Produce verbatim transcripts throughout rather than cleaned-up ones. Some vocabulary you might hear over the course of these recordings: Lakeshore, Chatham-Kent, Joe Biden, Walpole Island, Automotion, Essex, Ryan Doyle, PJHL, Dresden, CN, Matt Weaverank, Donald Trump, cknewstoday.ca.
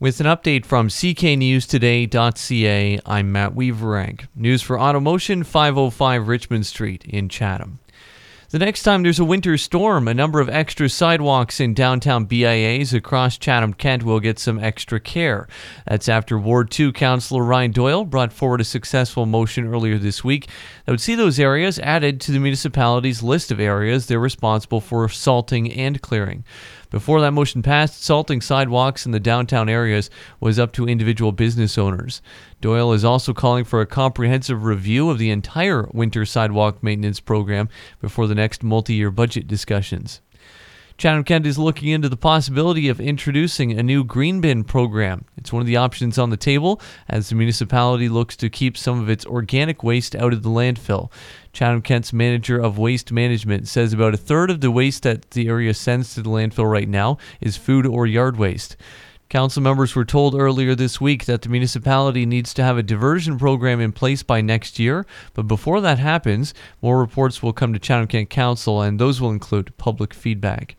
With an update from c k news today dot c a, I'm Matt Weaverank. News for Automotion, five oh five Richmond Street in Chatham. The next time there's a winter storm, a number of extra sidewalks in downtown B I As across Chatham-Kent will get some extra care. That's after Ward two Councillor Ryan Doyle brought forward a successful motion earlier this week that would see those areas added to the municipality's list of areas they're responsible for salting and clearing. Before that motion passed, salting sidewalks in the downtown areas was up to individual business owners. Doyle is also calling for a comprehensive review of the entire winter sidewalk maintenance program before the next multi-year budget discussions. Chatham-Kent is looking into the possibility of introducing a new green bin program. It's one of the options on the table as the municipality looks to keep some of its organic waste out of the landfill. Chatham-Kent's manager of waste management says about a third of the waste that the area sends to the landfill right now is food or yard waste. Council members were told earlier this week that the municipality needs to have a diversion program in place by next year, but before that happens, more reports will come to Chatham-Kent Council, and those will include public feedback.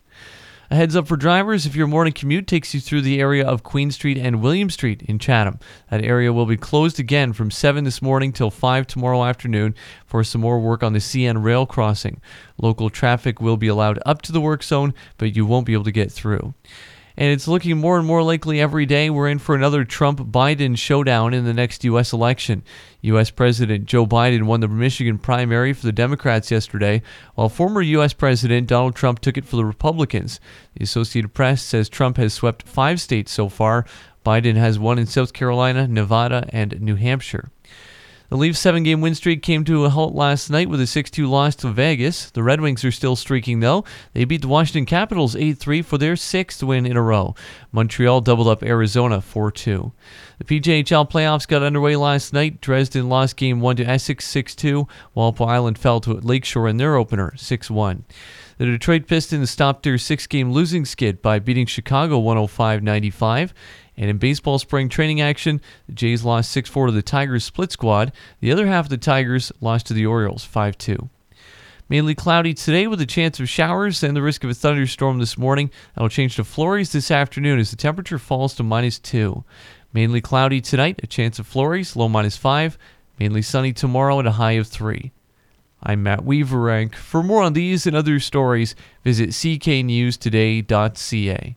A heads up for drivers if your morning commute takes you through the area of Queen Street and William Street in Chatham. That area will be closed again from seven this morning till five tomorrow afternoon for some more work on the C N rail crossing. Local traffic will be allowed up to the work zone, but you won't be able to get through. And it's looking more and more likely every day we're in for another Trump-Biden showdown in the next U S election. U S President Joe Biden won the Michigan primary for the Democrats yesterday, while former U S President Donald Trump took it for the Republicans. The Associated Press says Trump has swept five states so far. Biden has won in South Carolina, Nevada, and New Hampshire. The Leafs' seven-game win streak came to a halt last night with a six two loss to Vegas. The Red Wings are still streaking, though. They beat the Washington Capitals eight three for their sixth win in a row. Montreal doubled up Arizona four two. The P J H L playoffs got underway last night. Dresden lost Game one to Essex six two. Walpole Island fell to Lakeshore in their opener six one. The Detroit Pistons stopped their six-game losing skid by beating Chicago one oh five ninety-five. And in baseball spring training action, the Jays lost six four to the Tigers' split squad. The other half of the Tigers lost to the Orioles five two. Mainly cloudy today with a chance of showers and the risk of a thunderstorm this morning. That'll change to flurries this afternoon as the temperature falls to minus two. Mainly cloudy tonight, a chance of flurries, low minus five. Mainly sunny tomorrow at a high of three. I'm Matt Weaverank. For more on these and other stories, visit c k news today dot c a.